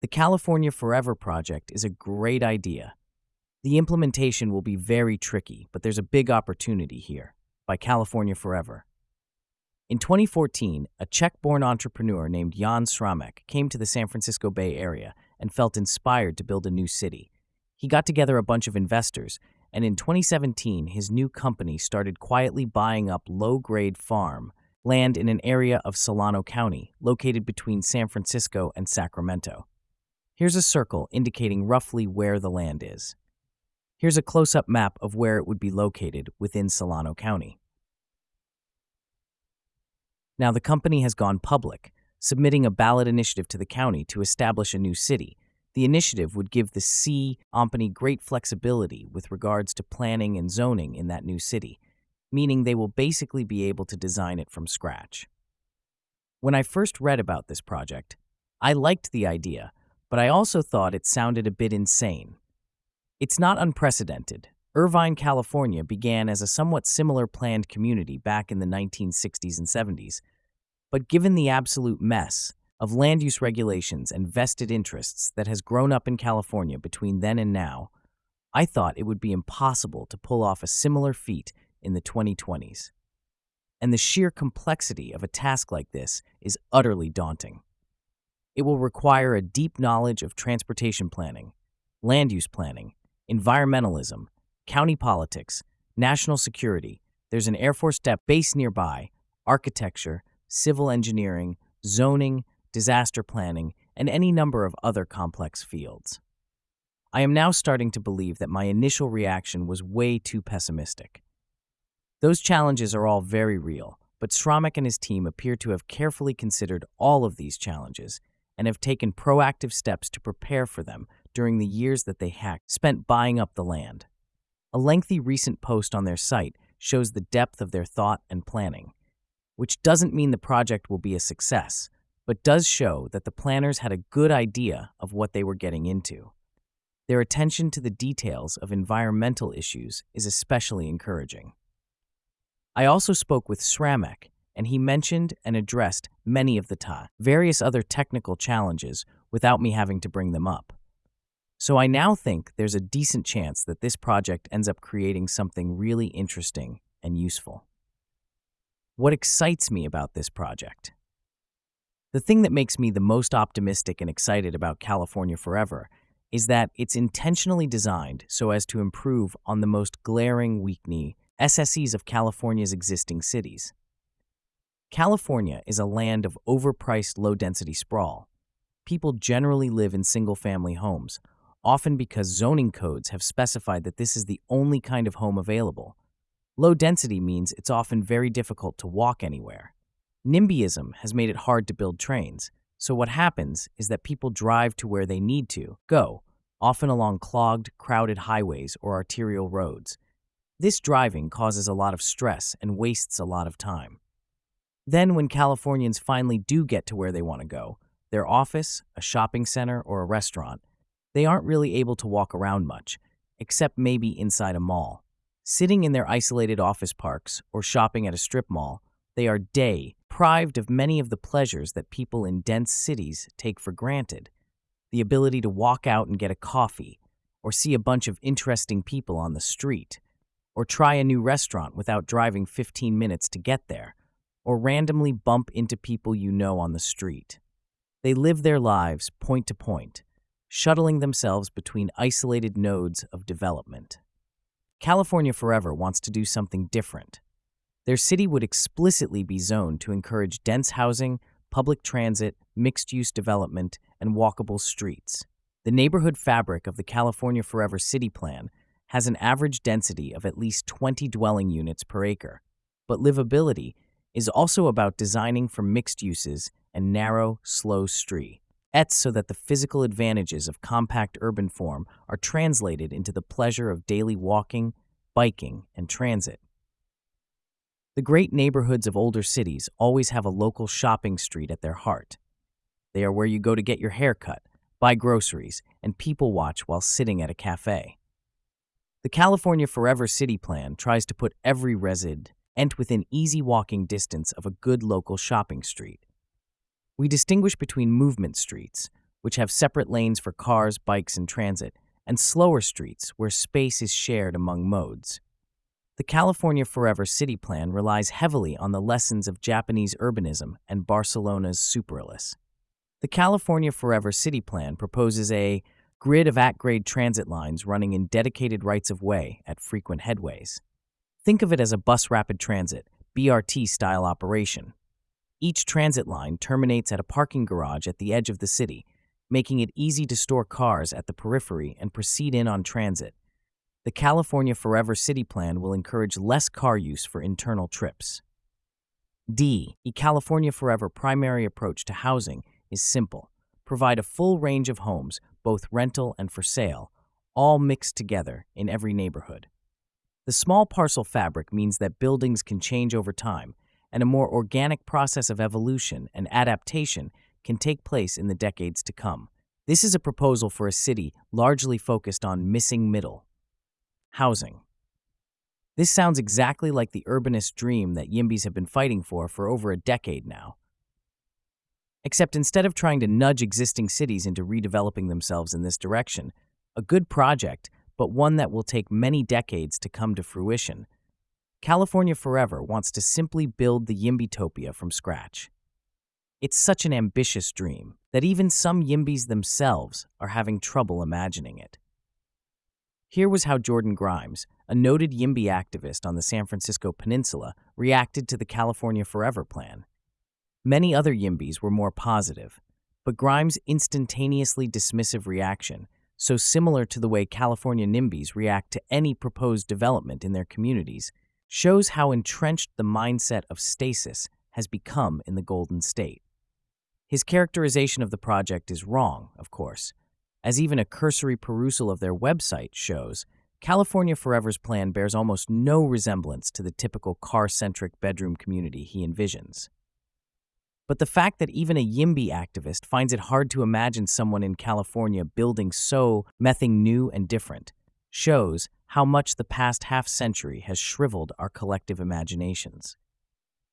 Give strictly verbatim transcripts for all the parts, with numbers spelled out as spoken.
The California Forever project is a great idea. The implementation will be very tricky, but there's a big opportunity here. By California Forever. In twenty fourteen, a Czech-born entrepreneur named Jan Sramek came to the San Francisco Bay Area and felt inspired to build a new city. He got together a bunch of investors, and in twenty seventeen, his new company started quietly buying up low-grade farm land in an area of Solano County, located between San Francisco and Sacramento. Here's a circle indicating roughly where the land is. Here's a close-up map of where it would be located within Solano County. Now the company has gone public, submitting a ballot initiative to the county to establish a new city. The initiative would give the C company great flexibility with regards to planning and zoning in that new city, meaning they will basically be able to design it from scratch. When I first read about this project, I liked the idea, but I also thought it sounded a bit insane. It's not unprecedented. Irvine, California began as a somewhat similar planned community back in the nineteen sixties and seventies, but given the absolute mess of land use regulations and vested interests that has grown up in California between then and now, I thought it would be impossible to pull off a similar feat in the twenty twenties. And the sheer complexity of a task like this is utterly daunting. It will require a deep knowledge of transportation planning, land use planning, environmentalism, county politics, national security, there's an Air Force base nearby, architecture, civil engineering, zoning, disaster planning, and any number of other complex fields. I am now starting to believe that my initial reaction was way too pessimistic. Those challenges are all very real, but Sramek and his team appear to have carefully considered all of these challenges and have taken proactive steps to prepare for them during the years that they hacked, spent buying up the land. A lengthy recent post on their site shows the depth of their thought and planning, which doesn't mean the project will be a success, but does show that the planners had a good idea of what they were getting into. Their attention to the details of environmental issues is especially encouraging. I also spoke with Sramek, and he mentioned and addressed many of the ta various other technical challenges without me having to bring them up. So I now think there's a decent chance that this project ends up creating something really interesting and useful. What excites me about this project? The thing that makes me the most optimistic and excited about California Forever is that it's intentionally designed so as to improve on the most glaring weakness S S Es of California's existing cities. California is a land of overpriced low-density sprawl. People generally live in single-family homes, often because zoning codes have specified that this is the only kind of home available. Low density means it's often very difficult to walk anywhere. NIMBYism has made it hard to build trains, so what happens is that people drive to where they need to go, often along clogged, crowded highways or arterial roads. This driving causes a lot of stress and wastes a lot of time. Then when Californians finally do get to where they want to go, their office, a shopping center, or a restaurant, they aren't really able to walk around much, except maybe inside a mall. Sitting in their isolated office parks or shopping at a strip mall, they are deprived of many of the pleasures that people in dense cities take for granted. The ability to walk out and get a coffee, or see a bunch of interesting people on the street, or try a new restaurant without driving fifteen minutes to get there, or randomly bump into people you know on the street. They live their lives point to point, shuttling themselves between isolated nodes of development. California Forever wants to do something different. Their city would explicitly be zoned to encourage dense housing, public transit, mixed-use development, and walkable streets. The neighborhood fabric of the California Forever City Plan has an average density of at least twenty dwelling units per acre, but livability is also about designing for mixed uses and narrow, slow streets, so that the physical advantages of compact urban form are translated into the pleasure of daily walking, biking, and transit. The great neighborhoods of older cities always have a local shopping street at their heart. They are where you go to get your hair cut, buy groceries, and people watch while sitting at a cafe. The California Forever City Plan tries to put every resident within easy walking distance of a good local shopping street. We distinguish between movement streets, which have separate lanes for cars, bikes, and transit, and slower streets where space is shared among modes. The California Forever city plan relies heavily on the lessons of Japanese urbanism and Barcelona's Superless. The California Forever city plan proposes a grid of at-grade transit lines running in dedicated rights-of-way at frequent headways. Think of it as a bus rapid transit, B R T-style operation. Each transit line terminates at a parking garage at the edge of the city, making it easy to store cars at the periphery and proceed in on transit. The California Forever City Plan will encourage less car use for internal trips. D. The California Forever primary approach to housing is simple. Provide a full range of homes, both rental and for sale, all mixed together in every neighborhood. The small parcel fabric means that buildings can change over time, and a more organic process of evolution and adaptation can take place in the decades to come. This is a proposal for a city largely focused on missing middle. Housing. This sounds exactly like the urbanist dream that YIMBYs have been fighting for for over a decade now. Except instead of trying to nudge existing cities into redeveloping themselves in this direction, a good project, but one that will take many decades to come to fruition, California Forever wants to simply build the YIMBYtopia from scratch. It's such an ambitious dream that even some YIMBYs themselves are having trouble imagining it. Here was how Jordan Grimes, a noted YIMBY activist on the San Francisco Peninsula, reacted to the California Forever plan. Many other YIMBYs were more positive, but Grimes' instantaneously dismissive reaction, so similar to the way California NIMBYs react to any proposed development in their communities, shows how entrenched the mindset of stasis has become in the Golden State. His characterization of the project is wrong, of course. As even a cursory perusal of their website shows, California Forever's plan bears almost no resemblance to the typical car-centric bedroom community he envisions. But the fact that even a YIMBY activist finds it hard to imagine someone in California building so mething new and different shows how much the past half-century has shriveled our collective imaginations.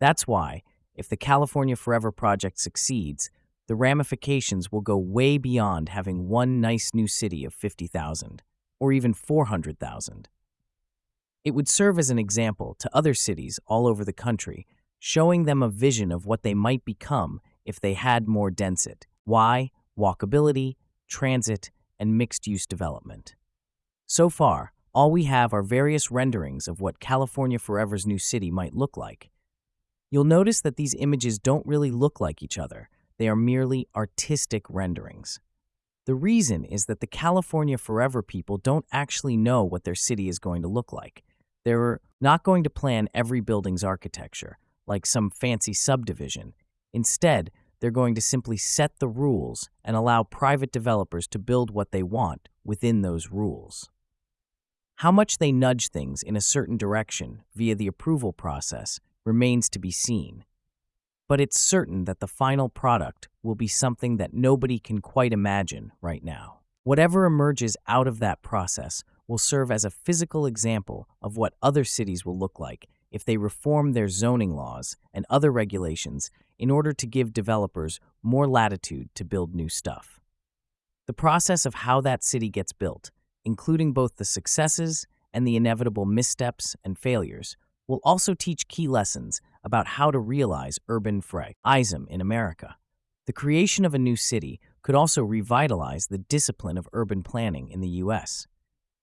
That's why, if the California Forever project succeeds, the ramifications will go way beyond having one nice new city of fifty thousand, or even four hundred thousand. It would serve as an example to other cities all over the country, showing them a vision of what they might become if they had more density. Why? Walkability, transit, and mixed-use development. So far, all we have are various renderings of what California Forever's new city might look like. You'll notice that these images don't really look like each other. They are merely artistic renderings. The reason is that the California Forever people don't actually know what their city is going to look like. They're not going to plan every building's architecture, like some fancy subdivision. Instead, they're going to simply set the rules and allow private developers to build what they want within those rules. How much they nudge things in a certain direction via the approval process remains to be seen. But it's certain that the final product will be something that nobody can quite imagine right now. Whatever emerges out of that process will serve as a physical example of what other cities will look like if they reform their zoning laws and other regulations in order to give developers more latitude to build new stuff. The process of how that city gets built, including both the successes and the inevitable missteps and failures, will also teach key lessons about how to realize urban fragism in America. The creation of a new city could also revitalize the discipline of urban planning in the U S.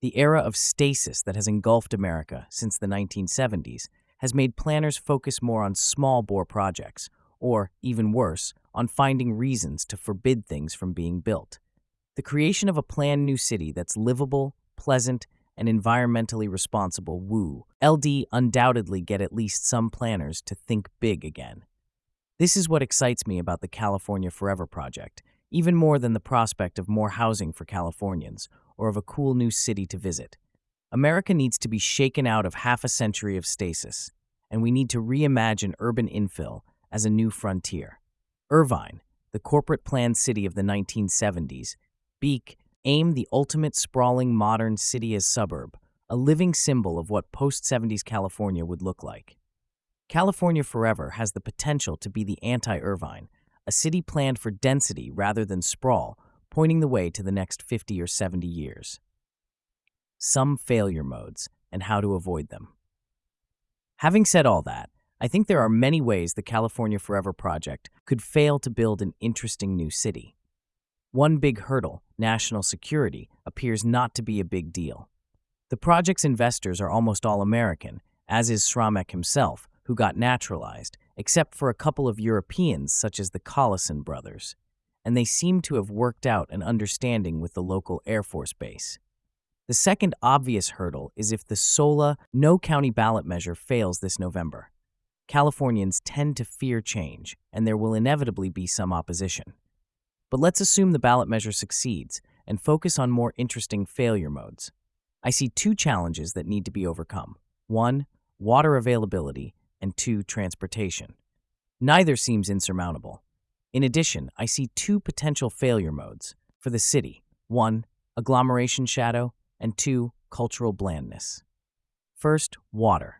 The era of stasis that has engulfed America since the nineteen seventies has made planners focus more on small-bore projects, or, even worse, on finding reasons to forbid things from being built. The creation of a planned new city that's livable, pleasant, and environmentally responsible woo. L D undoubtedly get at least some planners to think big again. This is what excites me about the California Forever project, even more than the prospect of more housing for Californians or of a cool new city to visit. America needs to be shaken out of half a century of stasis, and we need to reimagine urban infill as a new frontier. Irvine, the corporate planned city of the nineteen seventies, Beak, aim the ultimate sprawling modern city as suburb, a living symbol of what post-seventies California would look like. California Forever has the potential to be the anti-Irvine, a city planned for density rather than sprawl, pointing the way to the next fifty or seventy years. Some failure modes and how to avoid them. Having said all that, I think there are many ways the California Forever project could fail to build an interesting new city. One big hurdle, national security, appears not to be a big deal. The project's investors are almost all American, as is Sramek himself, who got naturalized, except for a couple of Europeans such as the Collison brothers, and they seem to have worked out an understanding with the local Air Force base. The second obvious hurdle is if the Solano County ballot measure fails this November. Californians tend to fear change, and there will inevitably be some opposition. But let's assume the ballot measure succeeds and focus on more interesting failure modes. I see two challenges that need to be overcome. One, water availability, and two, transportation. Neither seems insurmountable. In addition, I see two potential failure modes for the city. One, agglomeration shadow, and two, cultural blandness. First, water.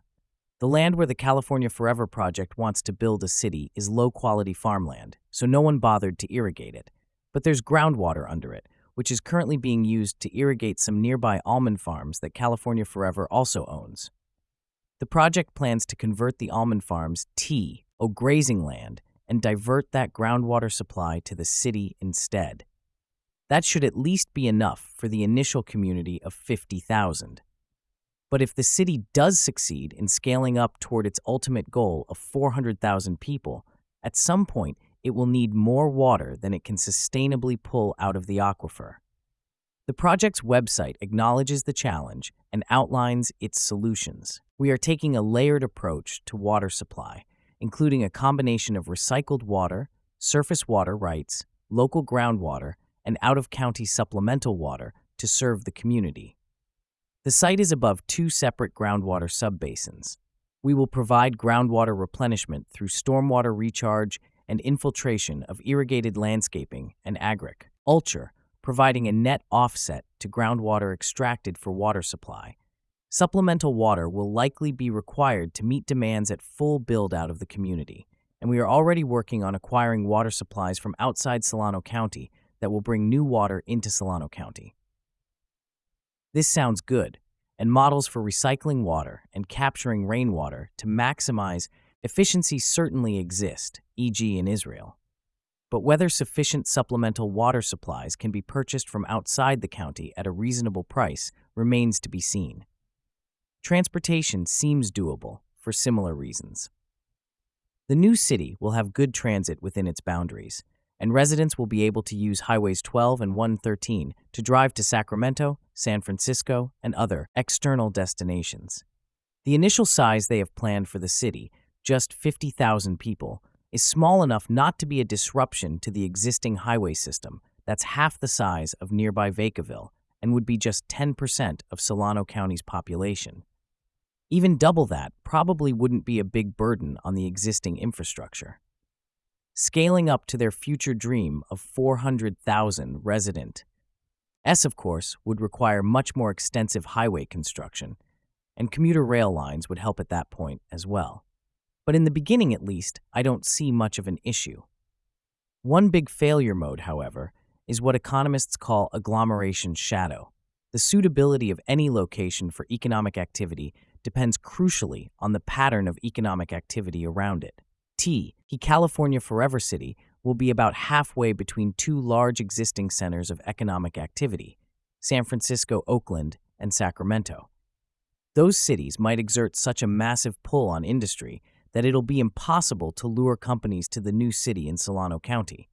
The land where the California Forever Project wants to build a city is low-quality farmland, so no one bothered to irrigate it. But there's groundwater under it, which is currently being used to irrigate some nearby almond farms that California Forever also owns. The project plans to convert the almond farms' tea, or grazing land, and divert that groundwater supply to the city instead. That should at least be enough for the initial community of fifty thousand. But if the city does succeed in scaling up toward its ultimate goal of four hundred thousand people, at some point it will need more water than it can sustainably pull out of the aquifer. The project's website acknowledges the challenge and outlines its solutions. We are taking a layered approach to water supply, including a combination of recycled water, surface water rights, local groundwater, and out-of-county supplemental water to serve the community. The site is above two separate groundwater subbasins. We will provide groundwater replenishment through stormwater recharge and infiltration of irrigated landscaping and agriculture, providing a net offset to groundwater extracted for water supply. Supplemental water will likely be required to meet demands at full build-out of the community, and we are already working on acquiring water supplies from outside Solano County that will bring new water into Solano County. This sounds good, and models for recycling water and capturing rainwater to maximize efficiency certainly exist, for example in Israel. But whether sufficient supplemental water supplies can be purchased from outside the county at a reasonable price remains to be seen. Transportation seems doable for similar reasons. The new city will have good transit within its boundaries, and residents will be able to use Highways twelve and one thirteen to drive to Sacramento, San Francisco, and other external destinations. The initial size they have planned for the city, just fifty thousand people, is small enough not to be a disruption to the existing highway system that's half the size of nearby Vacaville and would be just ten percent of Solano County's population. Even double that probably wouldn't be a big burden on the existing infrastructure. Scaling up to their future dream of four hundred thousand resident. S, of course, would require much more extensive highway construction, and commuter rail lines would help at that point as well. But in the beginning, at least, I don't see much of an issue. One big failure mode, however, is what economists call agglomeration shadow. The suitability of any location for economic activity depends crucially on the pattern of economic activity around it. T, the California Forever City, will be about halfway between two large existing centers of economic activity, San Francisco, Oakland, and Sacramento. Those cities might exert such a massive pull on industry that it'll be impossible to lure companies to the new city in Solano County.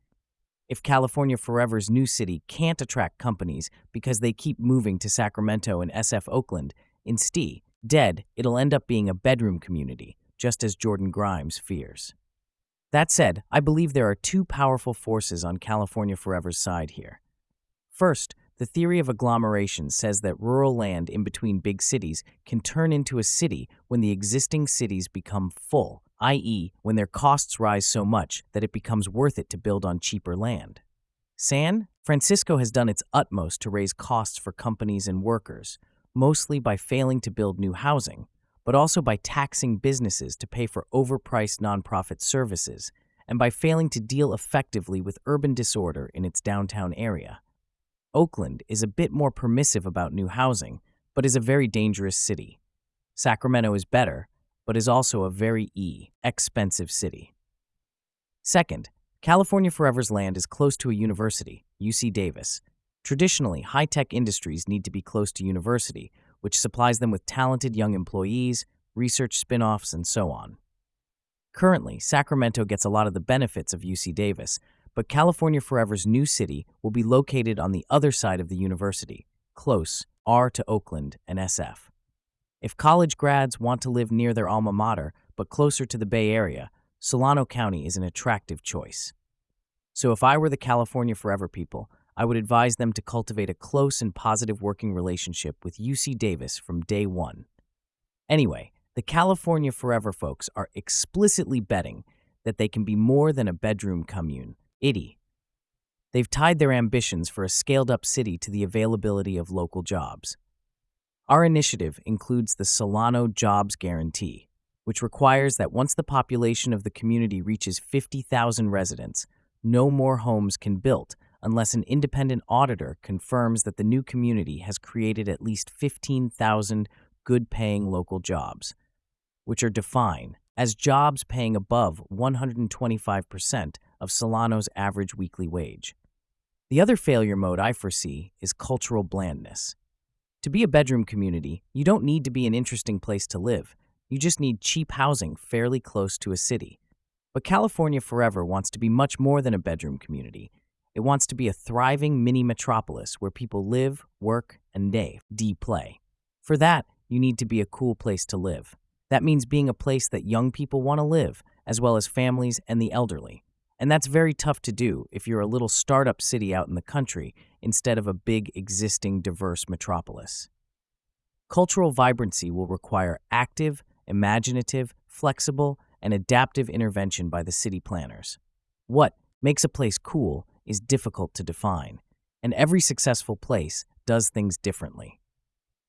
If California Forever's new city can't attract companies because they keep moving to Sacramento and S F Oakland, instead, it'll end up being a bedroom community, just as Jordan Grimes fears. That said, I believe there are two powerful forces on California Forever's side here. First, the theory of agglomeration says that rural land in between big cities can turn into a city when the existing cities become full, that is, when their costs rise so much that it becomes worth it to build on cheaper land. San Francisco has done its utmost to raise costs for companies and workers, mostly by failing to build new housing, but also by taxing businesses to pay for overpriced nonprofit services, and by failing to deal effectively with urban disorder in its downtown area. Oakland is a bit more permissive about new housing, but is a very dangerous city. Sacramento is better, but is also a very e expensive city. Second, California Forever's land is close to a university, U C Davis. Traditionally, high-tech industries need to be close to university, which supplies them with talented young employees, research spin-offs, and so on. Currently, Sacramento gets a lot of the benefits of U C Davis, but California Forever's new city will be located on the other side of the university, close R to Oakland and S F. If college grads want to live near their alma mater, but closer to the Bay Area, Solano County is an attractive choice. So if I were the California Forever people, I would advise them to cultivate a close and positive working relationship with U C Davis from day one. Anyway, the California Forever folks are explicitly betting that they can be more than a bedroom commune. I D. They've tied their ambitions for a scaled-up city to the availability of local jobs. Our initiative includes the Solano Jobs Guarantee, which requires that once the population of the community reaches fifty thousand residents, no more homes can be built unless an independent auditor confirms that the new community has created at least fifteen thousand good-paying local jobs, which are defined as jobs paying above one hundred twenty-five percent of Solano's average weekly wage. The other failure mode I foresee is cultural blandness. To be a bedroom community, you don't need to be an interesting place to live. You just need cheap housing fairly close to a city. But California Forever wants to be much more than a bedroom community. It wants to be a thriving mini-metropolis where people live, work, and day, D play. For that, you need to be a cool place to live. That means being a place that young people want to live, as well as families and the elderly. And that's very tough to do if you're a little startup city out in the country instead of a big, existing, diverse metropolis. Cultural vibrancy will require active, imaginative, flexible, and adaptive intervention by the city planners. What makes a place cool is difficult to define, and every successful place does things differently.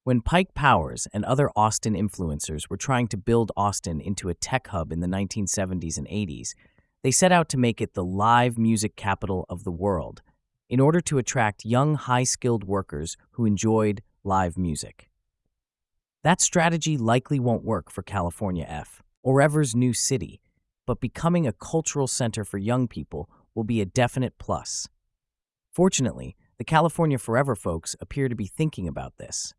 When Pike Powers and other Austin influencers were trying to build Austin into a tech hub in the nineteen seventies and eighties, they set out to make it the live music capital of the world in order to attract young, high-skilled workers who enjoyed live music. That strategy likely won't work for California F, or Ever's new city, but becoming a cultural center for young people will be a definite plus. Fortunately, the California Forever folks appear to be thinking about this.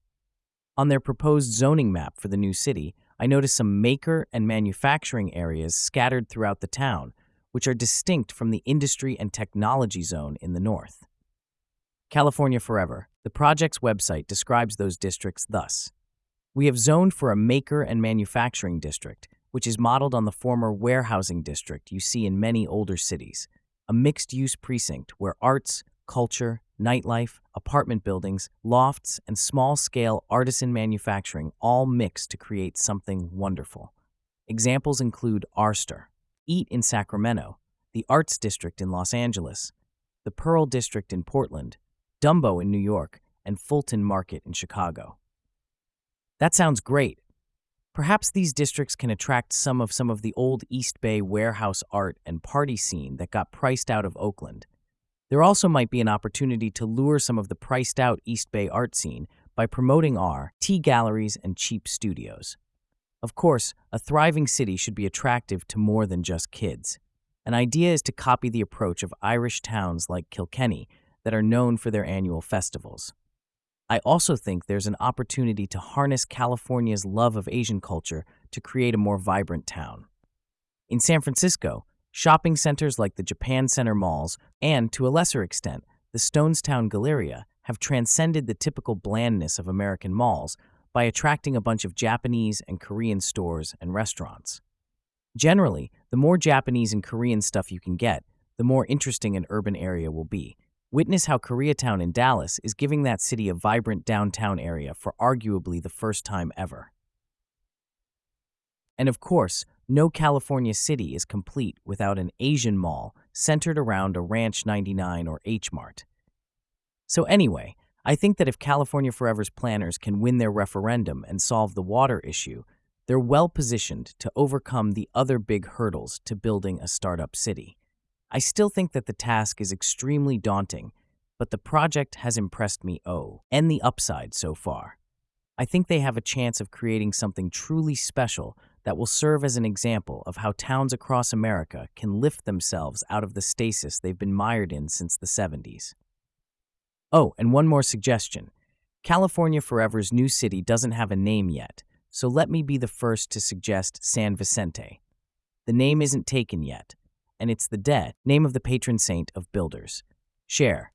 On their proposed zoning map for the new city, I noticed some maker and manufacturing areas scattered throughout the town, which are distinct from the industry and technology zone in the north. California Forever, the project's website, describes those districts thus. We have zoned for a maker and manufacturing district, which is modeled on the former warehousing district you see in many older cities, a mixed-use precinct where arts, culture, nightlife, apartment buildings, lofts, and small-scale artisan manufacturing all mix to create something wonderful. Examples include Arster, Eat in Sacramento, the Arts District in Los Angeles, the Pearl District in Portland, Dumbo in New York, and Fulton Market in Chicago. That sounds great. Perhaps these districts can attract some of some of the old East Bay warehouse art and party scene that got priced out of Oakland. There also might be an opportunity to lure some of the priced-out East Bay art scene by promoting our tea galleries and cheap studios. Of course, a thriving city should be attractive to more than just kids. An idea is to copy the approach of Irish towns like Kilkenny that are known for their annual festivals. I also think there's an opportunity to harness California's love of Asian culture to create a more vibrant town. In San Francisco, shopping centers like the Japan Center malls and, to a lesser extent, the Stonestown Galleria have transcended the typical blandness of American malls by attracting a bunch of Japanese and Korean stores and restaurants. Generally, the more Japanese and Korean stuff you can get, the more interesting an urban area will be. Witness how Koreatown in Dallas is giving that city a vibrant downtown area for arguably the first time ever. And of course, no California city is complete without an Asian mall centered around a Ranch ninety-nine or H Mart. So anyway, I think that if California Forever's planners can win their referendum and solve the water issue, they're well positioned to overcome the other big hurdles to building a startup city. I still think that the task is extremely daunting, but the project has impressed me oh, and the upside so far. I think they have a chance of creating something truly special that will serve as an example of how towns across America can lift themselves out of the stasis they've been mired in since the seventies. Oh, and one more suggestion. California Forever's new city doesn't have a name yet, so let me be the first to suggest San Vicente. The name isn't taken yet, and it's the dead name of the patron saint of builders. Share,